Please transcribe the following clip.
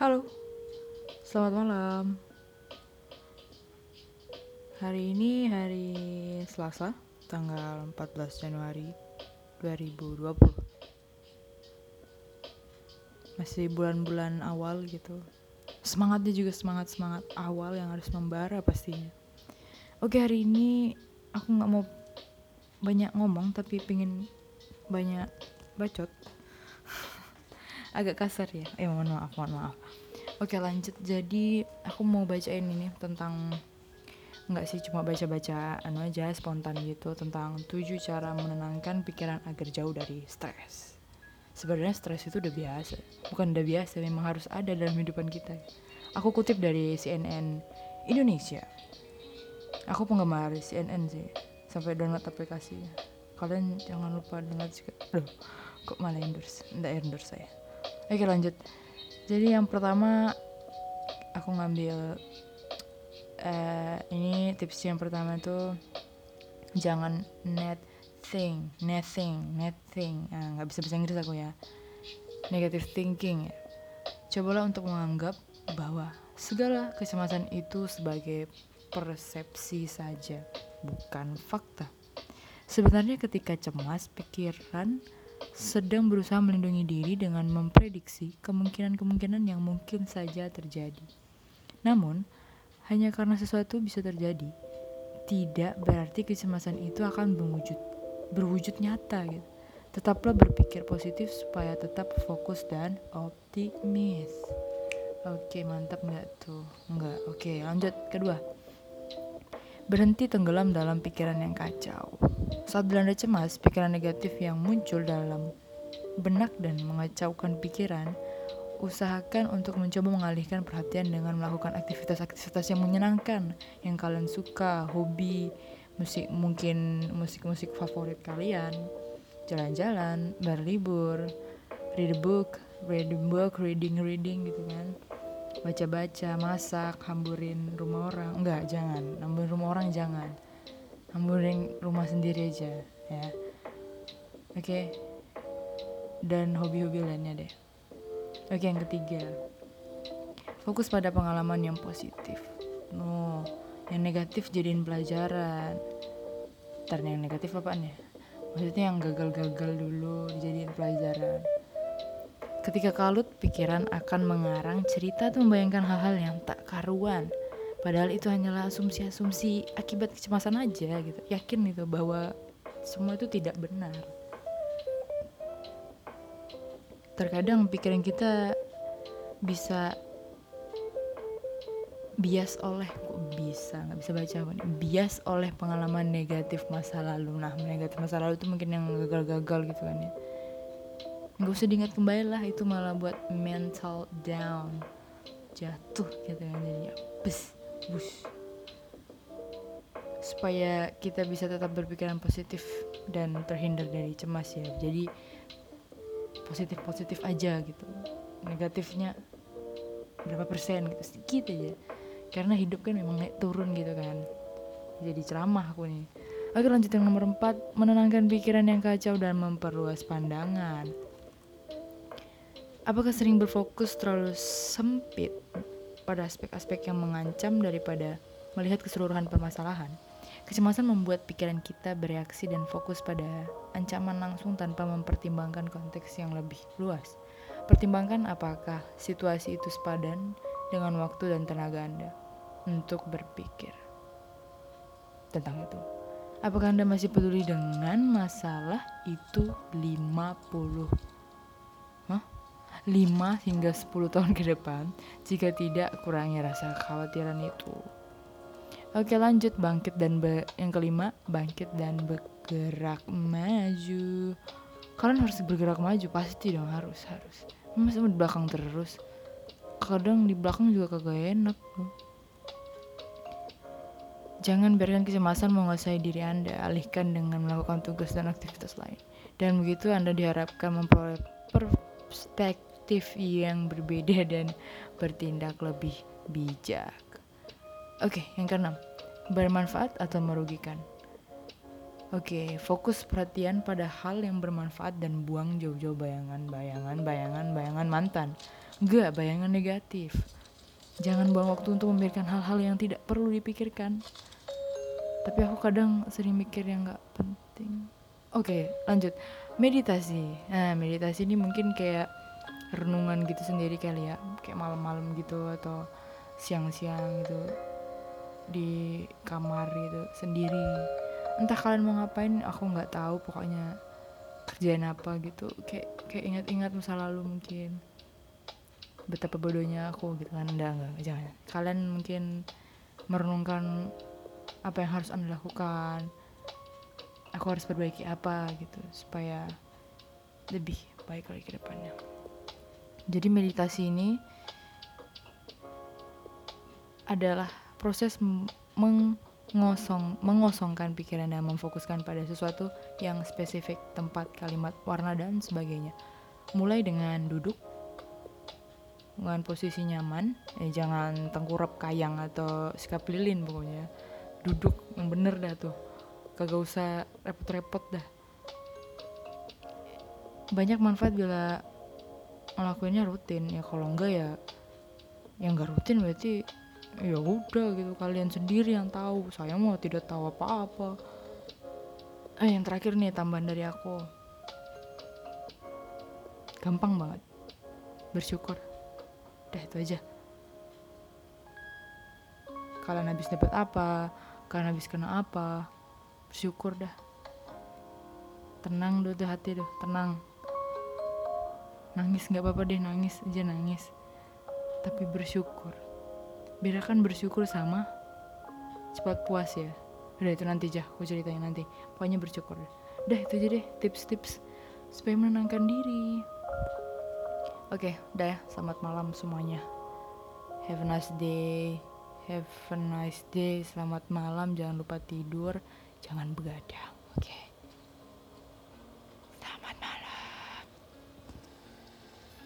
Halo, selamat malam. Hari ini hari Selasa, tanggal 14 Januari 2020. Masih bulan-bulan awal gitu. Semangatnya juga semangat-semangat awal yang harus membara pastinya. Oke, hari ini aku gak mau banyak ngomong, tapi pengen banyak bacot. Agak kasar ya, mohon maaf. Oke, lanjut. Jadi aku mau bacain ini tentang, enggak sih, cuma baca-bacaan aja spontan gitu, tentang 7 cara menenangkan pikiran agar jauh dari stres. Sebenarnya stres itu udah biasa, memang harus ada dalam kehidupan kita. Aku kutip dari CNN Indonesia. Aku penggemar CNN sih, sampai download aplikasinya. Kalian jangan lupa download juga. Aduh, kok malah endorse? Nggak endorse saya. Oke, lanjut. Jadi yang pertama aku ngambil ini tips yang pertama tuh, jangan net thing. Nggak bisa bahasa Inggris aku ya. Negative thinking. Ya. Cobalah untuk menganggap bahwa segala kecemasan itu sebagai persepsi saja, bukan fakta. Sebenarnya ketika cemas, pikiran sedang berusaha melindungi diri dengan memprediksi kemungkinan-kemungkinan yang mungkin saja terjadi. Namun, hanya karena sesuatu bisa terjadi, tidak berarti kecemasan itu akan berwujud nyata gitu. Tetaplah berpikir positif supaya tetap fokus dan optimis. Oke, mantap nggak tuh? Nggak. Oke, lanjut. Kedua, berhenti tenggelam dalam pikiran yang kacau. Saat dilanda cemas, pikiran negatif yang muncul dalam benak dan mengacaukan pikiran, usahakan untuk mencoba mengalihkan perhatian dengan melakukan aktivitas-aktivitas yang menyenangkan, yang kalian suka, hobi, musik, mungkin musik-musik favorit kalian, jalan-jalan, berlibur, reading gitu kan, baca-baca, masak, hamburin rumah orang. Enggak, jangan, hamburin rumah orang jangan, hamburin rumah sendiri aja ya. Oke. Dan hobi-hobi lainnya deh. Oke, yang ketiga, fokus pada pengalaman yang positif. No, yang negatif jadiin pelajaran. Yang negatif apaan ya? Maksudnya yang gagal-gagal dulu dijadiin pelajaran. Ketika kalut, pikiran akan mengarang cerita atau membayangkan hal-hal yang tak karuan. Padahal itu hanyalah asumsi-asumsi akibat kecemasan aja gitu. Yakin gitu bahwa semua itu tidak benar. Terkadang pikiran kita bisa bias oleh pengalaman negatif masa lalu. Nah, negatif masa lalu itu mungkin yang gagal-gagal gitu kan ya. Nggak usah diingat kembali lah, itu malah buat mental down, jatuh gitu kan jadinya. Supaya kita bisa tetap berpikiran positif dan terhindar dari cemas ya. Jadi positif aja gitu, negatifnya berapa persen gitu, sedikit aja, karena hidup kan memang naik turun gitu kan. Jadi ceramah aku nih. Oke, lanjut yang nomor 4, menenangkan pikiran yang kacau dan memperluas pandangan. Apakah sering berfokus terlalu sempit pada aspek-aspek yang mengancam daripada melihat keseluruhan permasalahan? Kecemasan membuat pikiran kita bereaksi dan fokus pada ancaman langsung tanpa mempertimbangkan konteks yang lebih luas. Pertimbangkan apakah situasi itu sepadan dengan waktu dan tenaga Anda untuk berpikir tentang itu. Apakah Anda masih peduli dengan masalah itu 5 hingga 10 tahun ke depan? Jika tidak, kurangi rasa kekhawatiran itu. Oke, lanjut. Yang kelima, bangkit dan bergerak maju. Kalian harus bergerak maju, pasti dong, harus. Masa di belakang terus. Kadang di belakang juga kagak enak loh. Jangan biarkan kecemasan menguasai diri Anda, alihkan dengan melakukan tugas dan aktivitas lain. Dan begitu Anda diharapkan memperoleh perspektif yang berbeda dan bertindak lebih bijak. Oke, yang keenam, bermanfaat atau merugikan. Oke, fokus perhatian pada hal yang bermanfaat dan buang jauh-jauh bayangan mantan. Enggak, bayangan negatif. Jangan buang waktu untuk memikirkan hal-hal yang tidak perlu dipikirkan. Tapi aku kadang sering mikir yang gak penting. Oke, lanjut. Meditasi. Nah, meditasi ini mungkin kayak renungan gitu sendiri kali ya. Kayak malam-malam gitu atau siang-siang gitu. Di kamar gitu, sendiri. Entah kalian mau ngapain, aku gak tahu. Pokoknya kerjain apa gitu. Kayak ingat-ingat masa lalu mungkin. Betapa bodohnya aku gitu kan. Enggak, jangan. Kalian mungkin merenungkan apa yang harus Anda lakukan, aku harus perbaiki apa gitu supaya lebih baik lagi ke depannya. Jadi meditasi ini adalah proses mengosongkan pikiran dan memfokuskan pada sesuatu yang spesifik, tempat, kalimat, warna, dan sebagainya. Mulai dengan duduk dengan posisi nyaman, jangan tengkurap kayang atau sikap lilin pokoknya. Duduk yang bener dah tuh, kagak usah repot-repot dah. Banyak manfaat bila ngelakuinnya rutin ya. Kalau enggak ya yang enggak rutin berarti ya udah gitu, kalian sendiri yang tahu. Saya mau tidak tahu apa-apa. Yang terakhir nih tambahan dari aku, gampang banget, bersyukur. Udah itu aja. Kalian habis dapat apa, kalian habis kena apa, bersyukur dah. Tenang tuh hati tuh, tenang. Nangis gak apa-apa deh, nangis. Tapi bersyukur. Bedakan bersyukur sama cepat puas ya. Udah itu nanti aja, aku ceritain nanti. Pokoknya bersyukur dah. Udah itu aja deh, tips-tips supaya menenangkan diri. Oke, udah ya, selamat malam semuanya. Have a nice day, selamat malam, jangan lupa tidur, jangan begadang, oke? Selamat malam.